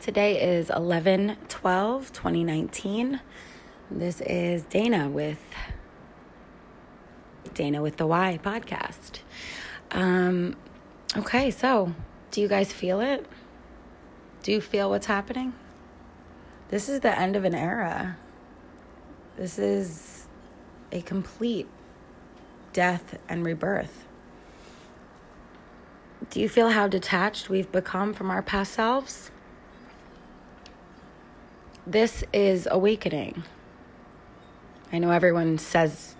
Today is 11/12/2019. This is Dana with the Y podcast. Okay, so do you guys feel it? Do you feel what's happening? This is the end of an era. This is a complete death and rebirth. Do you feel how detached we've become from our past selves? This is awakening. I know everyone says,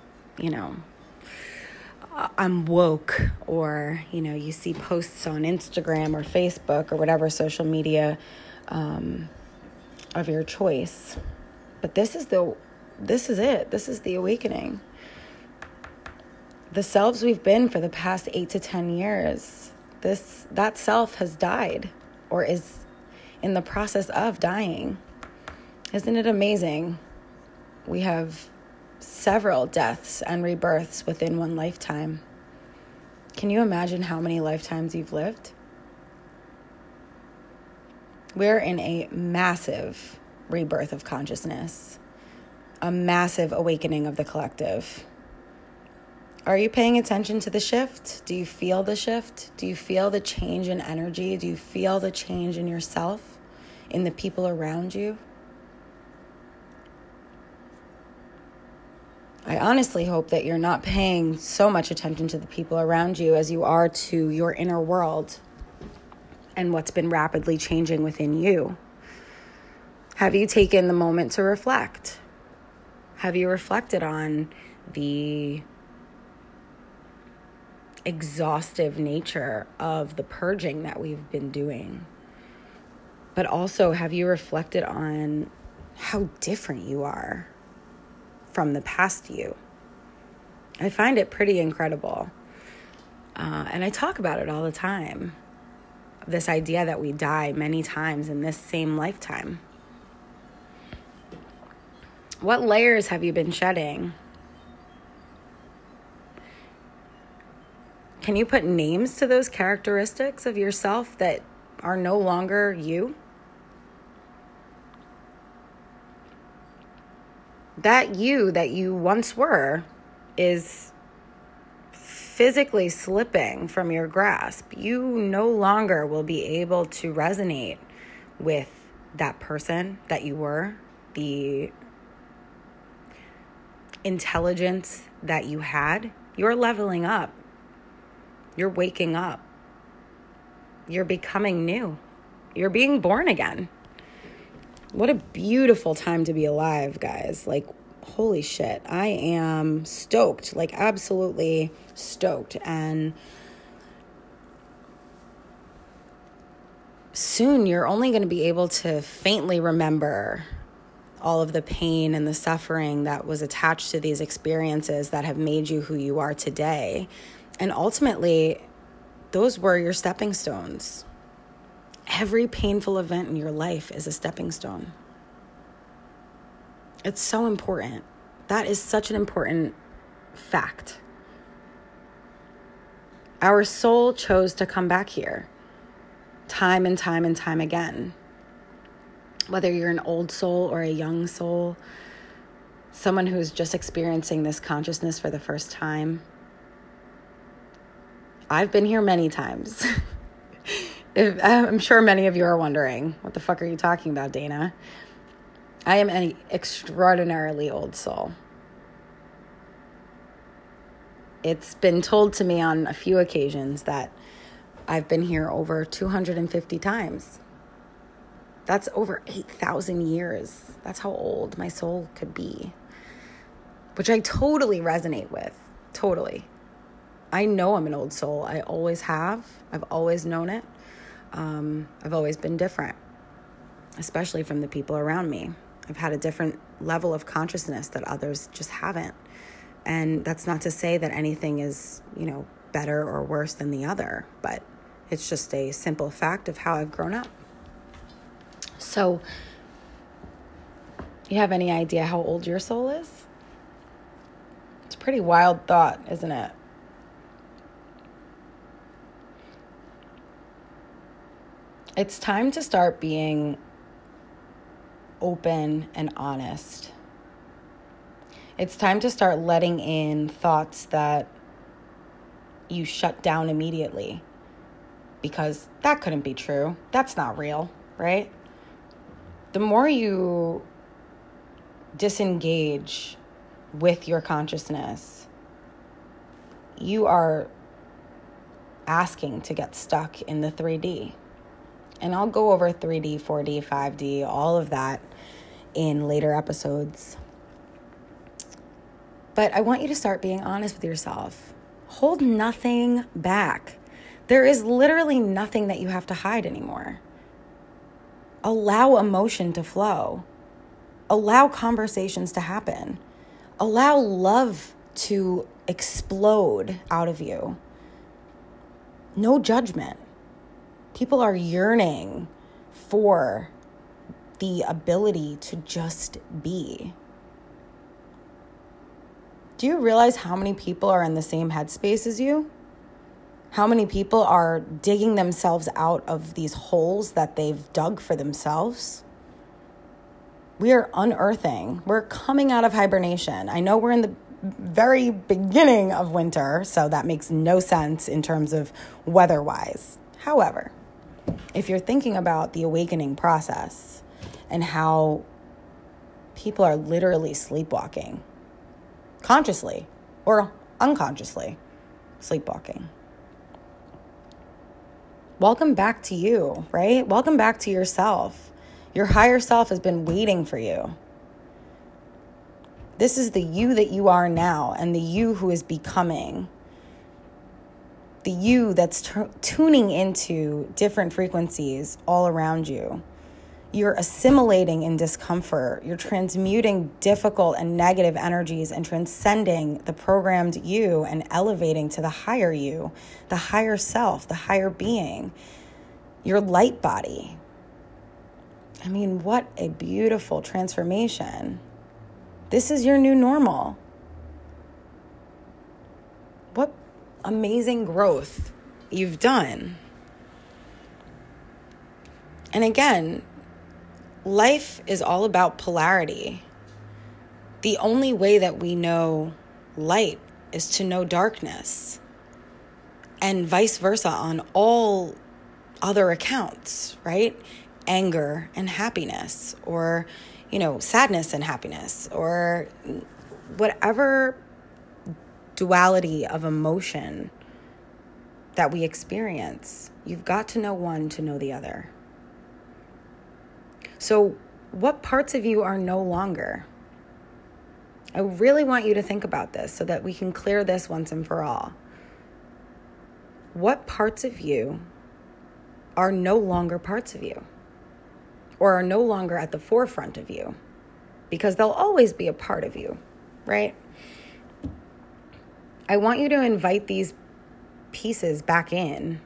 I'm woke, or, you see posts on Instagram or Facebook or whatever social media of your choice. But this is it. This is the awakening. The selves we've been for the past 8 to 10 years, that self has died or is in the process of dying. Isn't it amazing? We have several deaths and rebirths within one lifetime. Can you imagine how many lifetimes you've lived? We're in a massive rebirth of consciousness, a massive awakening of the collective. Are you paying attention to the shift? Do you feel the shift? Do you feel the change in energy? Do you feel the change in yourself, in the people around you? I honestly hope that you're not paying so much attention to the people around you as you are to your inner world and what's been rapidly changing within you. Have you taken the moment to reflect? Have you reflected on the exhaustive nature of the purging that we've been doing? But also, have you reflected on how different you are from the past you? I find it pretty incredible. And I talk about it all the time. This idea that we die many times in this same lifetime. What layers have you been shedding? Can you put names to those characteristics of yourself that are no longer you? That you once were is physically slipping from your grasp. You no longer will be able to resonate with that person that you were, the intelligence that you had. You're leveling up. You're waking up. You're becoming new. You're being born again. What a beautiful time to be alive, guys. Like, holy shit. I am stoked, like absolutely stoked. And soon you're only going to be able to faintly remember all of the pain and the suffering that was attached to these experiences that have made you who you are today. And ultimately, those were your stepping stones. Every painful event in your life is a stepping stone. It's so important. That is such an important fact. Our soul chose to come back here time and time and time again. Whether you're an old soul or a young soul, someone who's just experiencing this consciousness for the first time. I've been here many times. I'm sure many of you are wondering, what the fuck are you talking about, Dana? I am an extraordinarily old soul. It's been told to me on a few occasions that I've been here over 250 times. That's over 8,000 years. That's how old my soul could be, which I totally resonate with. Totally. I know I'm an old soul. I always have. I've always known it. I've always been different, especially from the people around me. I've had a different level of consciousness that others just haven't. And that's not to say that anything is, better or worse than the other, but it's just a simple fact of how I've grown up. So, you have any idea how old your soul is? It's a pretty wild thought, isn't it? It's time to start being open and honest. It's time to start letting in thoughts that you shut down immediately because that couldn't be true. That's not real, right? The more you disengage with your consciousness, you are asking to get stuck in the 3D. And I'll go over 3D, 4D, 5D, all of that in later episodes. But I want you to start being honest with yourself. Hold nothing back. There is literally nothing that you have to hide anymore. Allow emotion to flow. Allow conversations to happen. Allow love to explode out of you. No judgment. People are yearning for the ability to just be. Do you realize how many people are in the same headspace as you? How many people are digging themselves out of these holes that they've dug for themselves? We are unearthing. We're coming out of hibernation. I know we're in the very beginning of winter, so that makes no sense in terms of weather-wise. However, if you're thinking about the awakening process and how people are literally sleepwalking, consciously or unconsciously sleepwalking. Welcome back to you, right? Welcome back to yourself. Your higher self has been waiting for you. This is the you that you are now and the you who is becoming. The you that's tuning into different frequencies all around you. You're assimilating in discomfort. You're transmuting difficult and negative energies and transcending the programmed you and elevating to the higher you, the higher self, the higher being, your light body. I mean, what a beautiful transformation. This is your new normal. What amazing growth you've done. And again, life is all about polarity. The only way that we know light is to know darkness, and vice versa on all other accounts, right? Anger and happiness, or sadness and happiness, or whatever duality of emotion that we experience. You've got to know one to know the other. So what parts of you are no longer? I really want you to think about this so that we can clear this once and for all. What parts of you are no longer parts of you? Or are no longer at the forefront of you, because they'll always be a part of you, right? I want you to invite these pieces back in.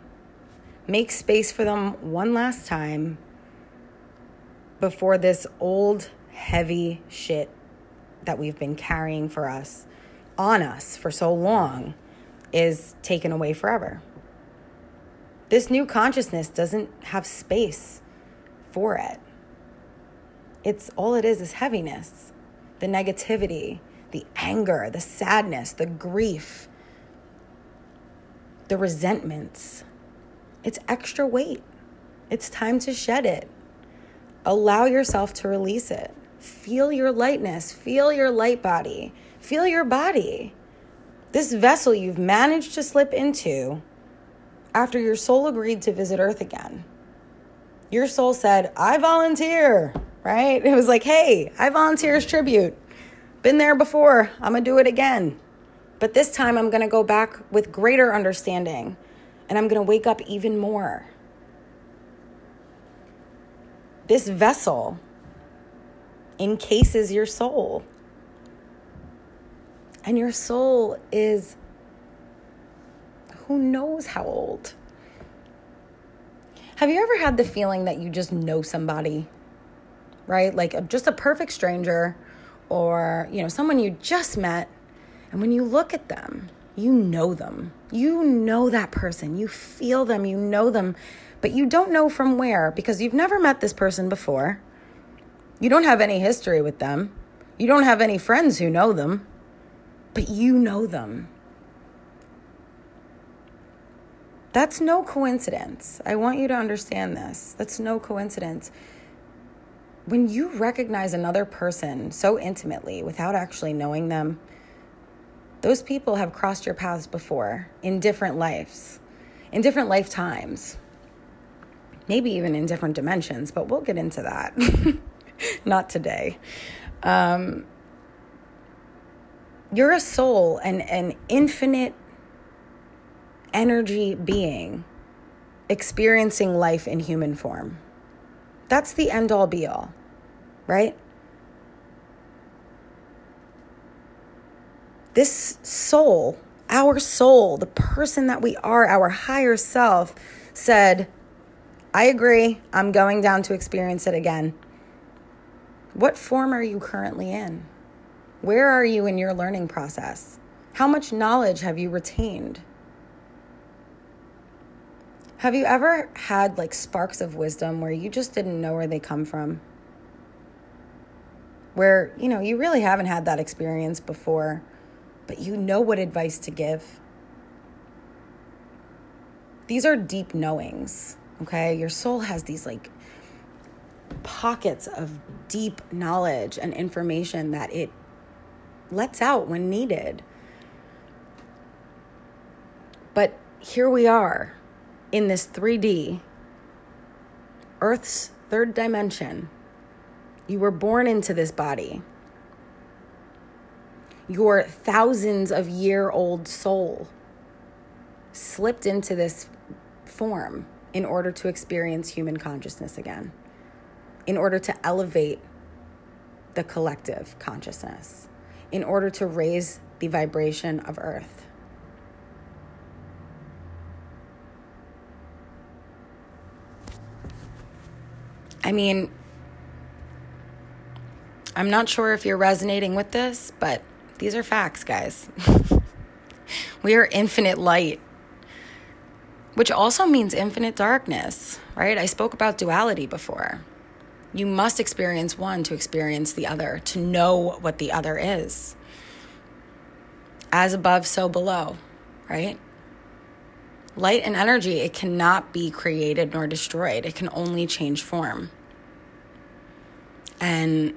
Make space for them one last time before this old, heavy shit that we've been carrying on us for so long is taken away forever. This new consciousness doesn't have space for it. It's all it is heaviness, the negativity, the anger, the sadness, the grief, the resentments. It's extra weight. It's time to shed it. Allow yourself to release it. Feel your lightness. Feel your light body. Feel your body. This vessel you've managed to slip into after your soul agreed to visit Earth again. Your soul said, I volunteer, right? It was like, hey, I volunteer as tribute. Been there before. I'm going to do it again. But this time I'm going to go back with greater understanding, and I'm going to wake up even more. This vessel encases your soul. And your soul is who knows how old. Have you ever had the feeling that you just know somebody, right? Like just a perfect stranger or, someone you just met. And when you look at them, you know them. You know that person. You feel them. You know them. But you don't know from where, because you've never met this person before. You don't have any history with them. You don't have any friends who know them, but you know them. That's no coincidence. I want you to understand this. That's no coincidence. When you recognize another person so intimately without actually knowing them, those people have crossed your paths before in different lives, in different lifetimes, maybe even in different dimensions, but we'll get into that. Not today. You're a soul, an infinite energy being experiencing life in human form. That's the end-all be-all, right? This soul, our soul, the person that we are, our higher self said, I agree, I'm going down to experience it again. What form are you currently in? Where are you in your learning process? How much knowledge have you retained? Have you ever had like sparks of wisdom where you just didn't know where they come from? Where, you know, you really haven't had that experience before, but you know what advice to give. These are deep knowings, okay? Your soul has these like pockets of deep knowledge and information that it lets out when needed. But here we are in this 3D, Earth's third dimension. You were born into this body. Your thousands-of-year-old soul slipped into this form in order to experience human consciousness again, in order to elevate the collective consciousness, in order to raise the vibration of Earth. I mean, I'm not sure if you're resonating with this, but these are facts, guys. We are infinite light, which also means infinite darkness, right? I spoke about duality before. You must experience one to experience the other, to know what the other is. As above, so below, right? Light and energy, it cannot be created nor destroyed. It can only change form. And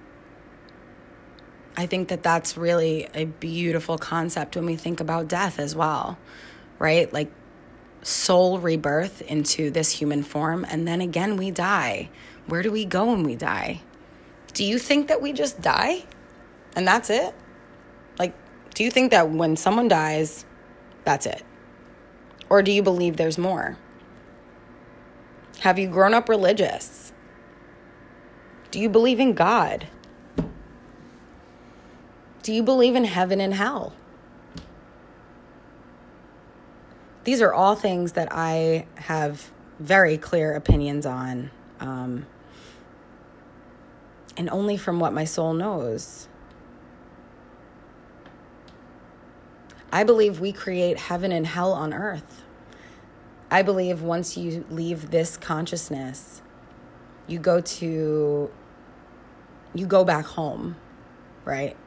I think that that's really a beautiful concept when we think about death as well, right? Like soul rebirth into this human form, and then again we die. Where do we go when we die? Do you think that we just die and that's it? Like, do you think that when someone dies, that's it? Or do you believe there's more? Have you grown up religious? Do you believe in God? Do you believe in heaven and hell? These are all things that I have very clear opinions on, and only from what my soul knows. I believe we create heaven and hell on earth. I believe once you leave this consciousness, you go back home, right?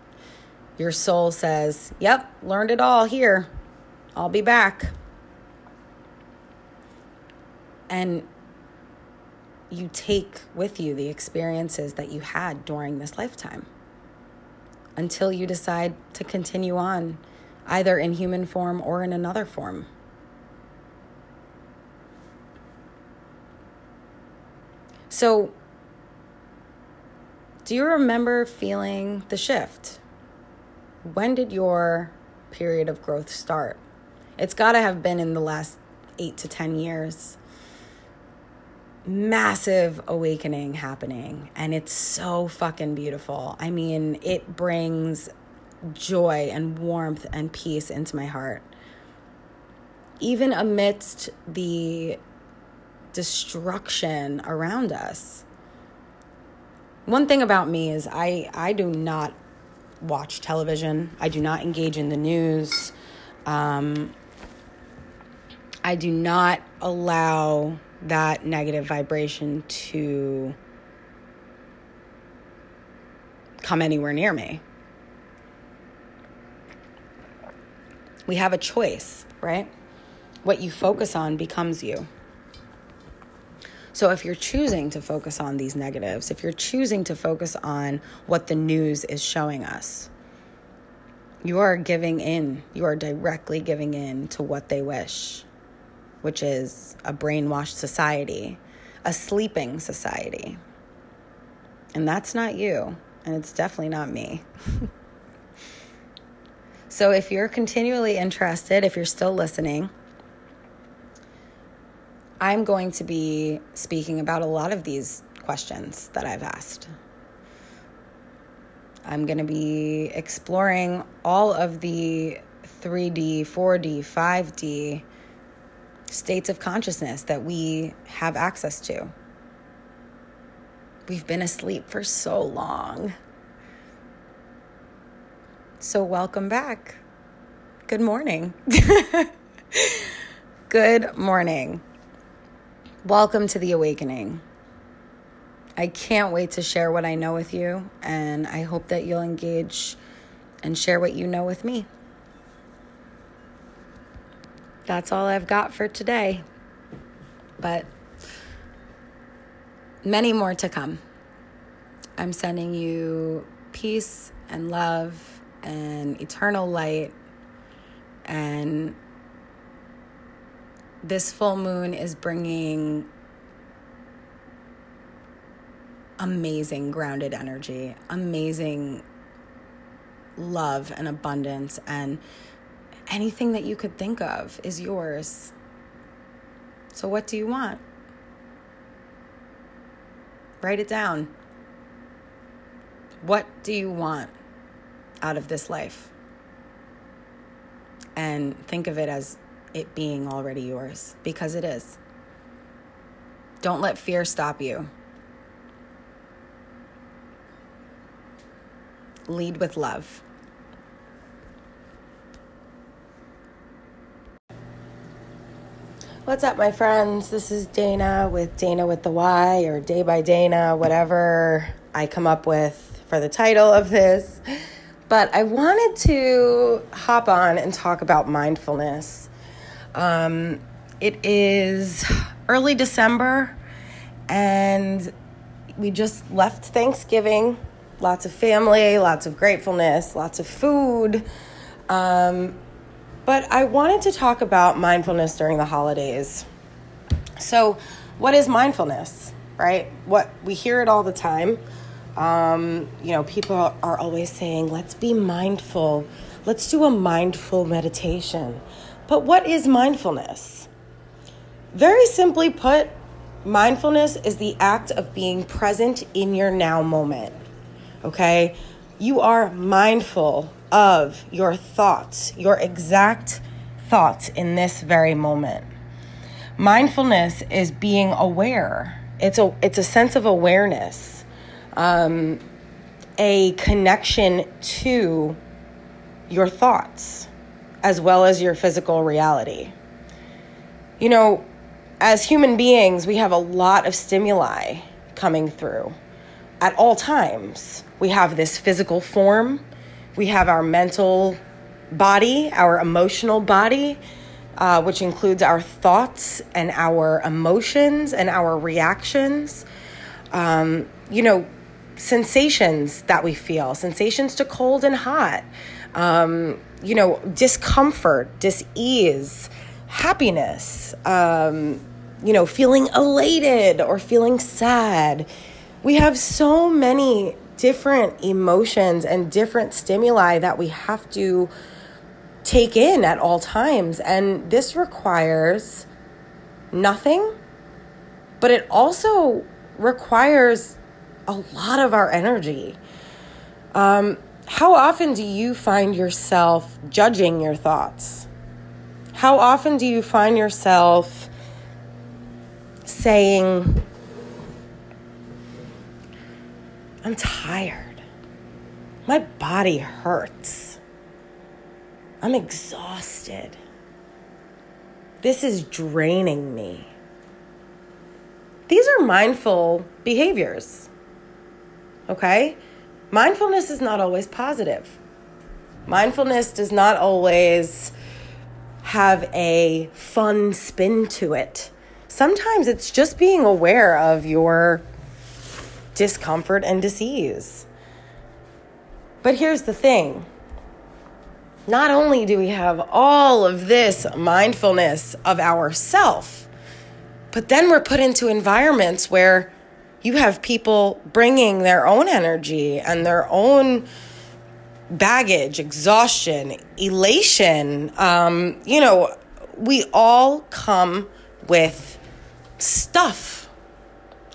Your soul says, yep, learned it all here. I'll be back. And you take with you the experiences that you had during this lifetime until you decide to continue on, either in human form or in another form. So, do you remember feeling the shift? When did your period of growth start? It's got to have been in the last 8 to 10 years. Massive awakening happening, and it's so fucking beautiful. I mean, it brings joy and warmth and peace into my heart. Even amidst the destruction around us. One thing about me is I do not watch television. I do not engage in the news. I do not allow that negative vibration to come anywhere near me. We have a choice, right? What you focus on becomes you. So if you're choosing to focus on these negatives, if you're choosing to focus on what the news is showing us, you are giving in. You are directly giving in to what they wish, which is a brainwashed society, a sleeping society. And that's not you, and it's definitely not me. So if you're continually interested, if you're still listening, I'm going to be speaking about a lot of these questions that I've asked. I'm going to be exploring all of the 3D, 4D, 5D states of consciousness that we have access to. We've been asleep for so long. So welcome back. Good morning. Good morning. Welcome to the awakening. I can't wait to share what I know with you, and I hope that you'll engage and share what you know with me. That's all I've got for today, but many more to come. I'm sending you peace and love and eternal light, and this full moon is bringing amazing grounded energy, amazing love and abundance, and anything that you could think of is yours. So what do you want? Write it down. What do you want out of this life? And think of it as it being already yours, because it is. Don't let fear stop you. Lead with love. What's up, my friends? This is Dana with the Y, or Day by Dana, whatever I come up with for the title of this. But I wanted to hop on and talk about mindfulness. It is early December, and we just left Thanksgiving. Lots of family, lots of gratefulness, lots of food. But I wanted to talk about mindfulness during the holidays. So what is mindfulness, right? What we hear it all the time. People are always saying, let's be mindful. Let's do a mindful meditation. But what is mindfulness? Very simply put, mindfulness is the act of being present in your now moment. Okay, you are mindful of your thoughts, your exact thoughts in this very moment. Mindfulness is being aware. It's a sense of awareness, a connection to your thoughts as well as your physical reality. You know, as human beings, we have a lot of stimuli coming through. At all times, we have this physical form, we have our mental body, our emotional body, which includes our thoughts and our emotions and our reactions, sensations that we feel, sensations to cold and hot, discomfort, dis-ease, happiness, feeling elated or feeling sad. We have so many different emotions and different stimuli that we have to take in at all times. And this requires nothing, but it also requires a lot of our energy. How often do you find yourself judging your thoughts? How often do you find yourself saying, I'm tired. My body hurts. I'm exhausted. This is draining me. These are mindful behaviors, okay? Mindfulness is not always positive. Mindfulness does not always have a fun spin to it. Sometimes it's just being aware of your discomfort and disease. But here's the thing. Not only do we have all of this mindfulness of ourself, but then we're put into environments where you have people bringing their own energy and their own baggage, exhaustion, elation. We all come with stuff.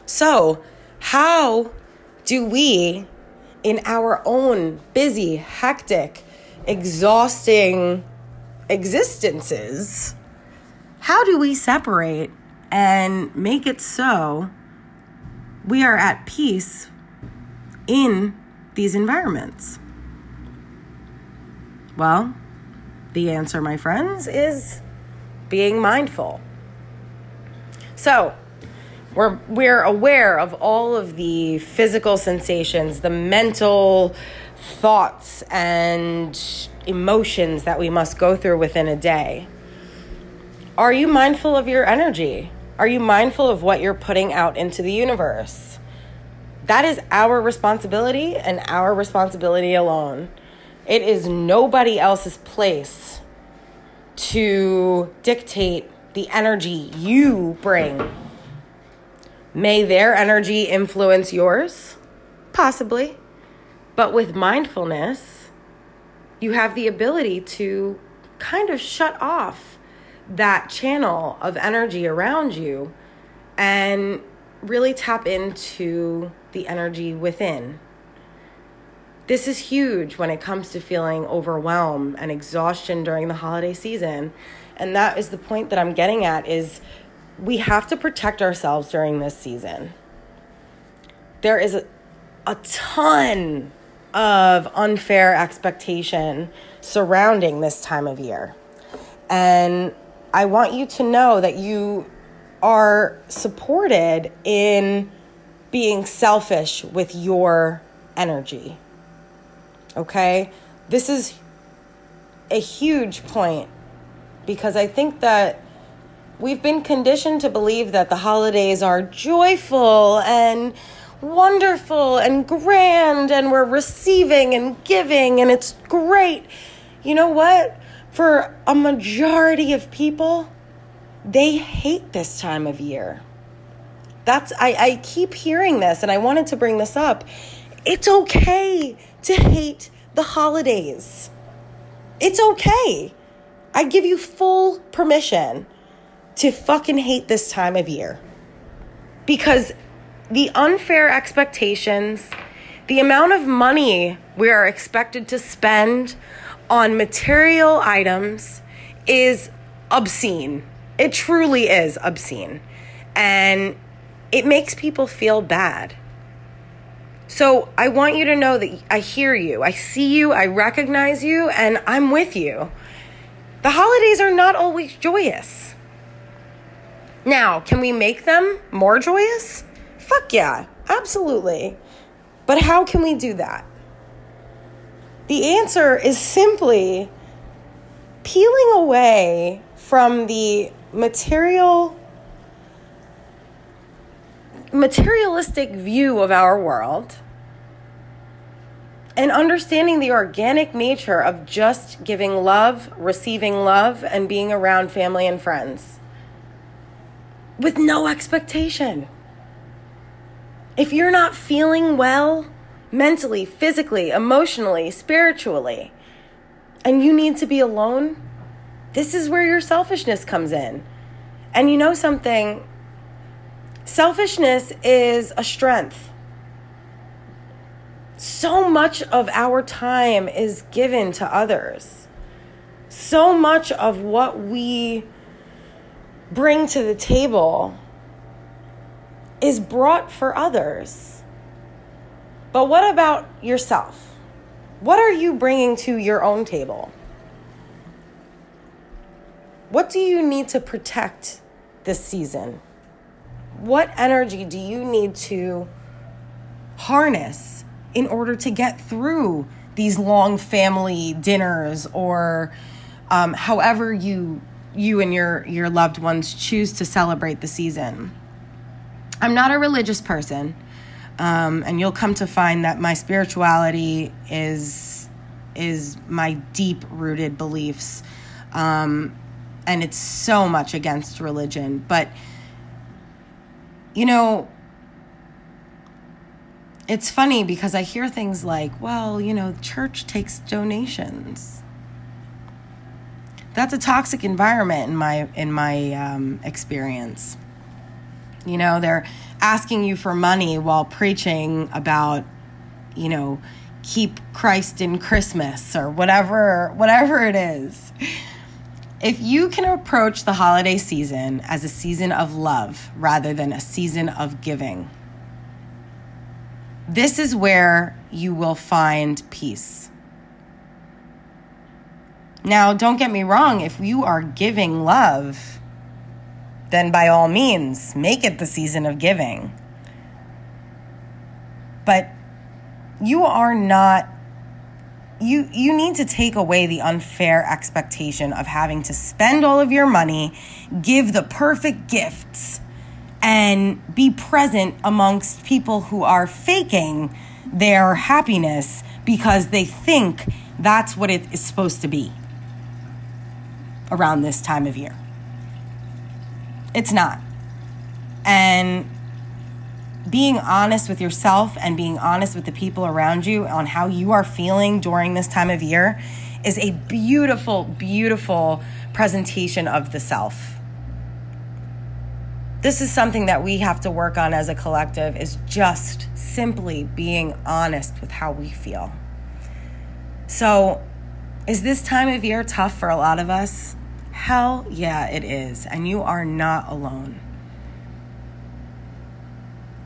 So how do we, in our own busy, hectic, exhausting existences, how do we separate and make it so we are at peace in these environments? Well, the answer, my friends, is being mindful. So we're aware of all of the physical sensations, the mental thoughts and emotions that we must go through within a day. Are you mindful of your energy? Are you mindful of what you're putting out into the universe? That is our responsibility and our responsibility alone. It is nobody else's place to dictate the energy you bring. May their energy influence yours? Possibly. But with mindfulness, you have the ability to kind of shut off that channel of energy around you and really tap into the energy within. This is huge when it comes to feeling overwhelm and exhaustion during the holiday season. And that is the point that I'm getting at, is we have to protect ourselves during this season. There is a ton of unfair expectation surrounding this time of year. And I want you to know that you are supported in being selfish with your energy. Okay? This is a huge point, because I think that we've been conditioned to believe that the holidays are joyful and wonderful and grand, and we're receiving and giving, and it's great. You know what? For a majority of people, they hate this time of year. I keep hearing this, and I wanted to bring this up. It's okay to hate the holidays. It's okay. I give you full permission to fucking hate this time of year. Because the unfair expectations, the amount of money we are expected to spend on material items is obscene. It truly is obscene. And it makes people feel bad. So I want you to know that I hear you, I see you, I recognize you, and I'm with you. The holidays are not always joyous. Now, can we make them more joyous? Fuck yeah, absolutely. But how can we do that? The answer is simply peeling away from the materialistic view of our world and understanding the organic nature of just giving love, receiving love, and being around family and friends with no expectation. If you're not feeling well mentally, physically, emotionally, spiritually, and you need to be alone, this is where your selfishness comes in. And you know something? Selfishness is a strength. So much of our time is given to others. So much of what we bring to the table is brought for others. But what about yourself? What are you bringing to your own table? What do you need to protect this season? What energy do you need to harness in order to get through these long family dinners, or however you and your loved ones choose to celebrate the season. I'm not a religious person, and you'll come to find that my spirituality is my deep-rooted beliefs, and it's so much against religion. But, you know, it's funny because I hear things like, well, you know, church takes donations. That's a toxic environment in my experience. You know, they're asking you for money while preaching about, you know, keep Christ in Christmas or whatever it is. If you can approach the holiday season as a season of love rather than a season of giving, this is where you will find peace. Now, don't get me wrong, if you are giving love, then by all means, make it the season of giving. But you are not, you need to take away the unfair expectation of having to spend all of your money, give the perfect gifts, and be present amongst people who are faking their happiness because they think that's what it is supposed to be around this time of year. It's not. And being honest with yourself and being honest with the people around you on how you are feeling during this time of year is a beautiful, beautiful presentation of the self. This is something that we have to work on as a collective, is just simply being honest with how we feel. So, is this time of year tough for a lot of us? Hell yeah, it is. And you are not alone.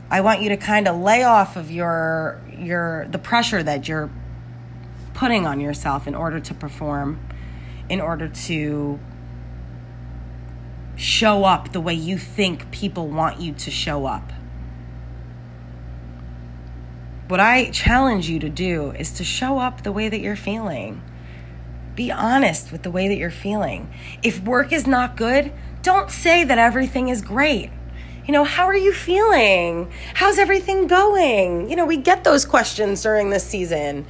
I want you to kind of lay off of the pressure that you're putting on yourself in order to perform, in order to show up the way you think people want you to show up. What I challenge you to do is to show up the way that you're feeling. Be honest with the way that you're feeling. If work is not good, don't say that everything is great. You know, how are you feeling? How's everything going? You know, we get those questions during this season.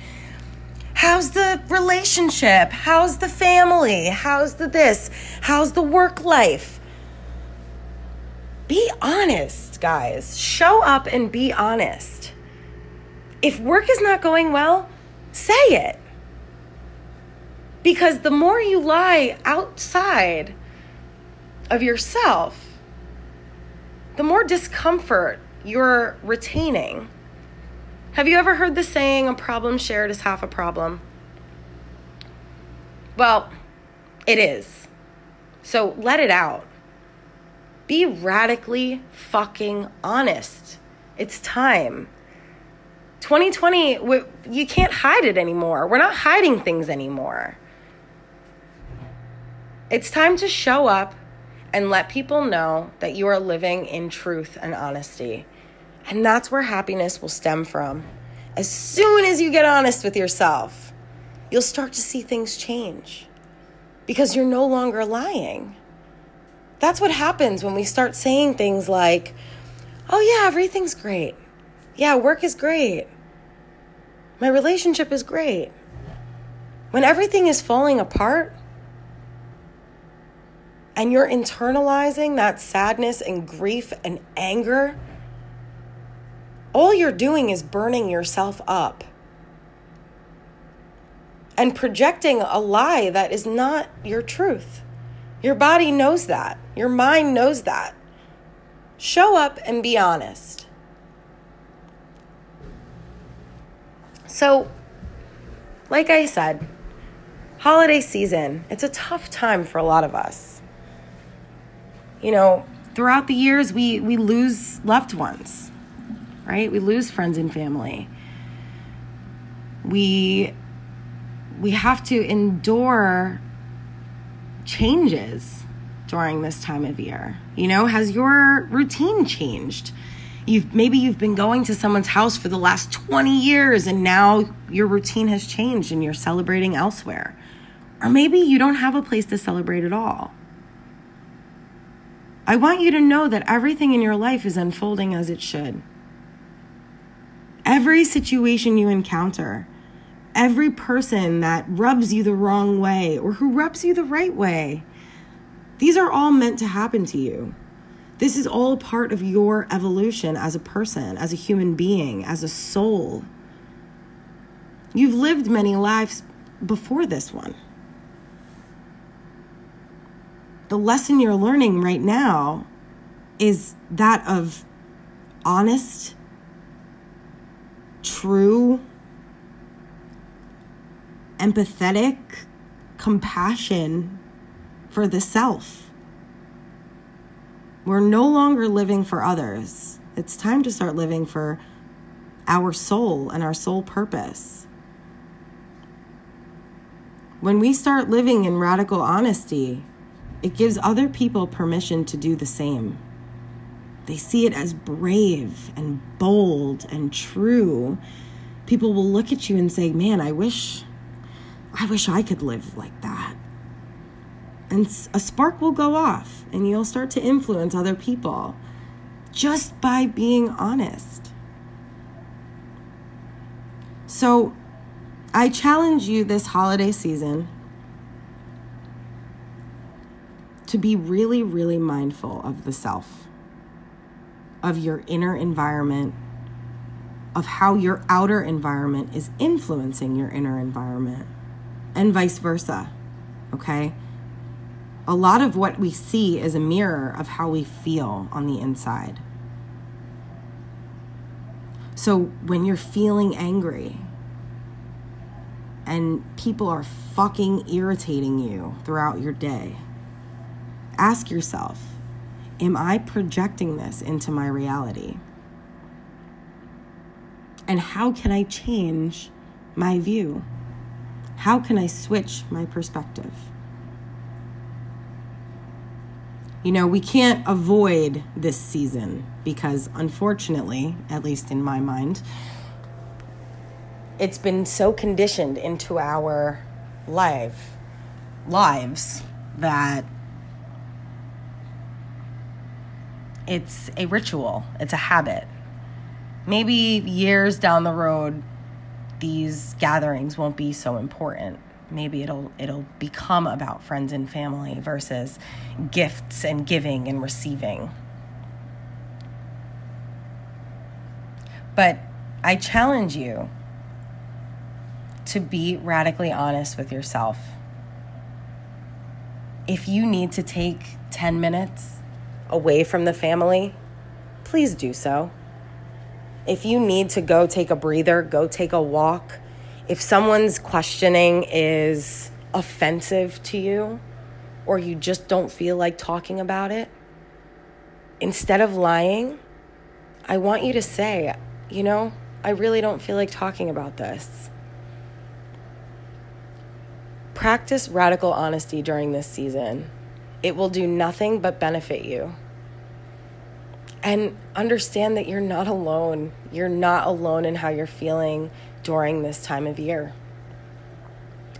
How's the relationship? How's the family? How's the this? How's the work life? Be honest, guys. Show up and be honest. If work is not going well, say it. Because the more you lie outside of yourself, the more discomfort you're retaining. Have you ever heard the saying, a problem shared is half a problem? Well, it is. So let it out. Be radically fucking honest. It's time. 2020, you can't hide it anymore. We're not hiding things anymore. It's time to show up and let people know that you are living in truth and honesty. And that's where happiness will stem from. As soon as you get honest with yourself, you'll start to see things change because you're no longer lying. That's what happens when we start saying things like, oh yeah, everything's great. Yeah, work is great. My relationship is great. When everything is falling apart, and you're internalizing that sadness and grief and anger, all you're doing is burning yourself up and projecting a lie that is not your truth. Your body knows that. Your mind knows that. Show up and be honest. So, like I said, holiday season, it's a tough time for a lot of us. You know, throughout the years, we lose loved ones, right? We lose friends and family. We have to endure changes during this time of year. You know, has your routine changed? Maybe you've been going to someone's house for the last 20 years and now your routine has changed and you're celebrating elsewhere. Or maybe you don't have a place to celebrate at all. I want you to know that everything in your life is unfolding as it should. Every situation you encounter, every person that rubs you the wrong way or who rubs you the right way, these are all meant to happen to you. This is all part of your evolution as a person, as a human being, as a soul. You've lived many lives before this one. The lesson you're learning right now is that of honest, true, empathetic compassion for the self. We're no longer living for others. It's time to start living for our soul and our soul purpose. When we start living in radical honesty, it gives other people permission to do the same. They see it as brave and bold and true. People will look at you and say, man, I wish I could live like that. And a spark will go off and you'll start to influence other people just by being honest. So I challenge you this holiday season to be really, really mindful of the self, of your inner environment, of how your outer environment is influencing your inner environment, and vice versa, okay? A lot of what we see is a mirror of how we feel on the inside. So when you're feeling angry and people are fucking irritating you throughout your day, ask yourself, am I projecting this into my reality? And how can I change my view? How can I switch my perspective? You know, we can't avoid this season because, unfortunately, at least in my mind, it's been so conditioned into our lives that it's a ritual, it's a habit. Maybe years down the road, these gatherings won't be so important. Maybe it'll become about friends and family versus gifts and giving and receiving. But I challenge you to be radically honest with yourself. If you need to take 10 minutes away from the family, please do so. If you need to go take a breather, go take a walk. If someone's questioning is offensive to you or you just don't feel like talking about it, instead of lying, I want you to say, you know, I really don't feel like talking about this. Practice radical honesty during this season. It will do nothing but benefit you. And understand that you're not alone. You're not alone in how you're feeling during this time of year.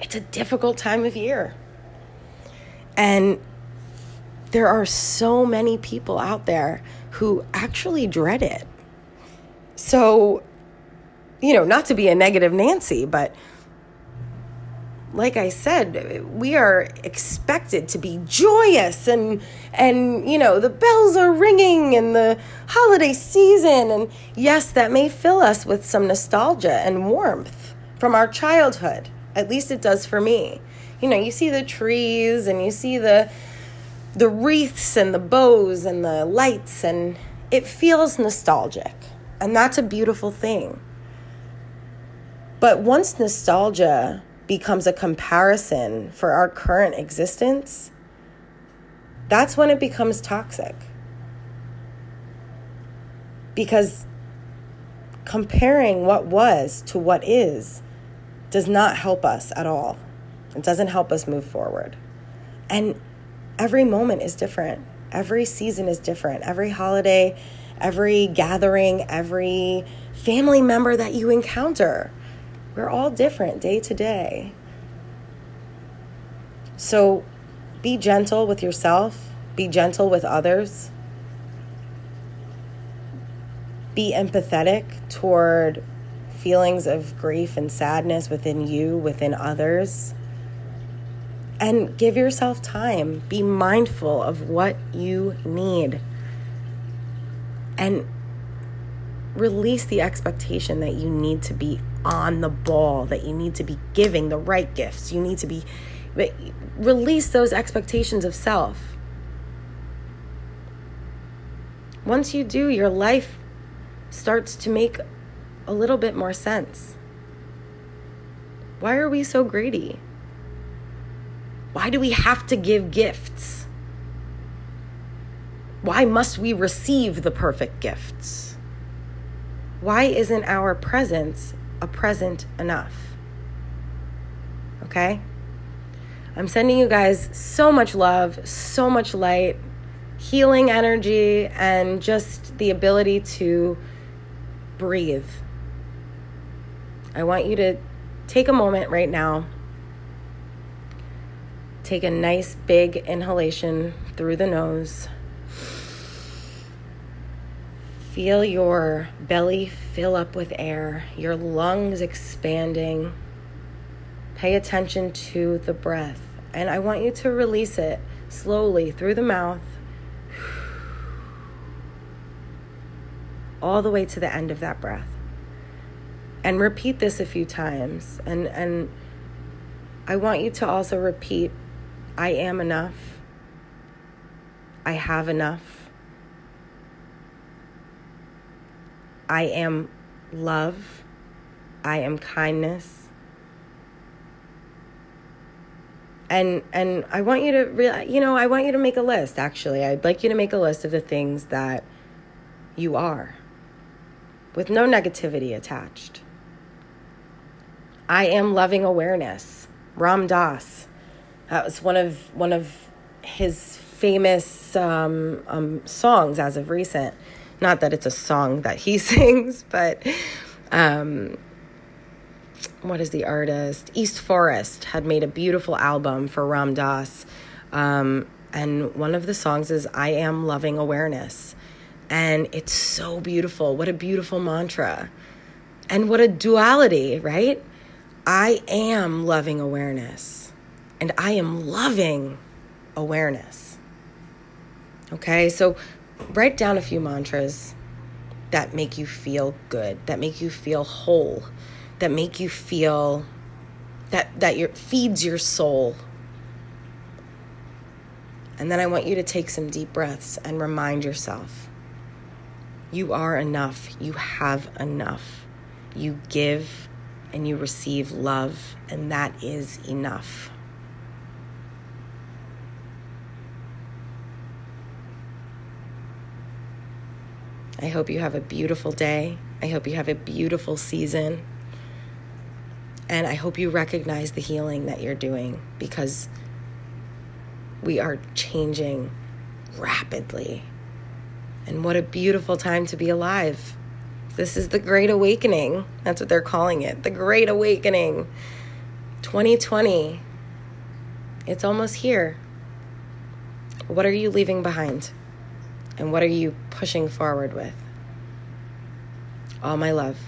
It's a difficult time of year. And there are so many people out there who actually dread it. So, you know, not to be a negative Nancy, but like I said, we are expected to be joyous and you know, the bells are ringing and the holiday season. And yes, that may fill us with some nostalgia and warmth from our childhood. At least it does for me. You know, you see the trees and you see the wreaths and the bows and the lights and it feels nostalgic. And that's a beautiful thing. But once nostalgia becomes a comparison for our current existence, that's when it becomes toxic. Because comparing what was to what is does not help us at all. It doesn't help us move forward. And every moment is different. Every season is different. Every holiday, every gathering, every family member that you encounter. We're all different day to day. So be gentle with yourself. Be gentle with others. Be empathetic toward feelings of grief and sadness within you, within others. And give yourself time. Be mindful of what you need. And release the expectation that you need to be on the ball, that you need to be giving the right gifts. You need to be... Release those expectations of self. Once you do, your life starts to make a little bit more sense. Why are we so greedy? Why do we have to give gifts? Why must we receive the perfect gifts? Why isn't our presence a present enough? Okay? I'm sending you guys so much love, so much light, healing energy, and just the ability to breathe. I want you to take a moment right now. Take a nice big inhalation through the nose. Feel your belly fill up with air, your lungs expanding. Pay attention to the breath. And I want you to release it slowly through the mouth, all the way to the end of that breath. And repeat this a few times. And I want you to also repeat, I am enough. I have enough. I am love. I am kindness. And I want you to I want you to make a list, actually. I'd like you to make a list of the things that you are, with no negativity attached. I am loving awareness. Ram Dass. That was one of his famous songs as of recent. Not that it's a song that he sings, but what is the artist? East Forest had made a beautiful album for Ram Dass. And one of the songs is I Am Loving Awareness. And it's so beautiful. What a beautiful mantra. And what a duality, right? I am loving awareness. And I am loving awareness. Okay, so write down a few mantras that make you feel good, that make you feel whole, that make you feel that feeds your soul. And then I want you to take some deep breaths and remind yourself, you are enough, you have enough, you give and you receive love, and that is enough. I hope you have a beautiful day. I hope you have a beautiful season. And I hope you recognize the healing that you're doing, because we are changing rapidly. And what a beautiful time to be alive. This is the Great Awakening. That's what they're calling it. The Great Awakening 2020. It's almost here. What are you leaving behind? And what are you pushing forward with? All my love.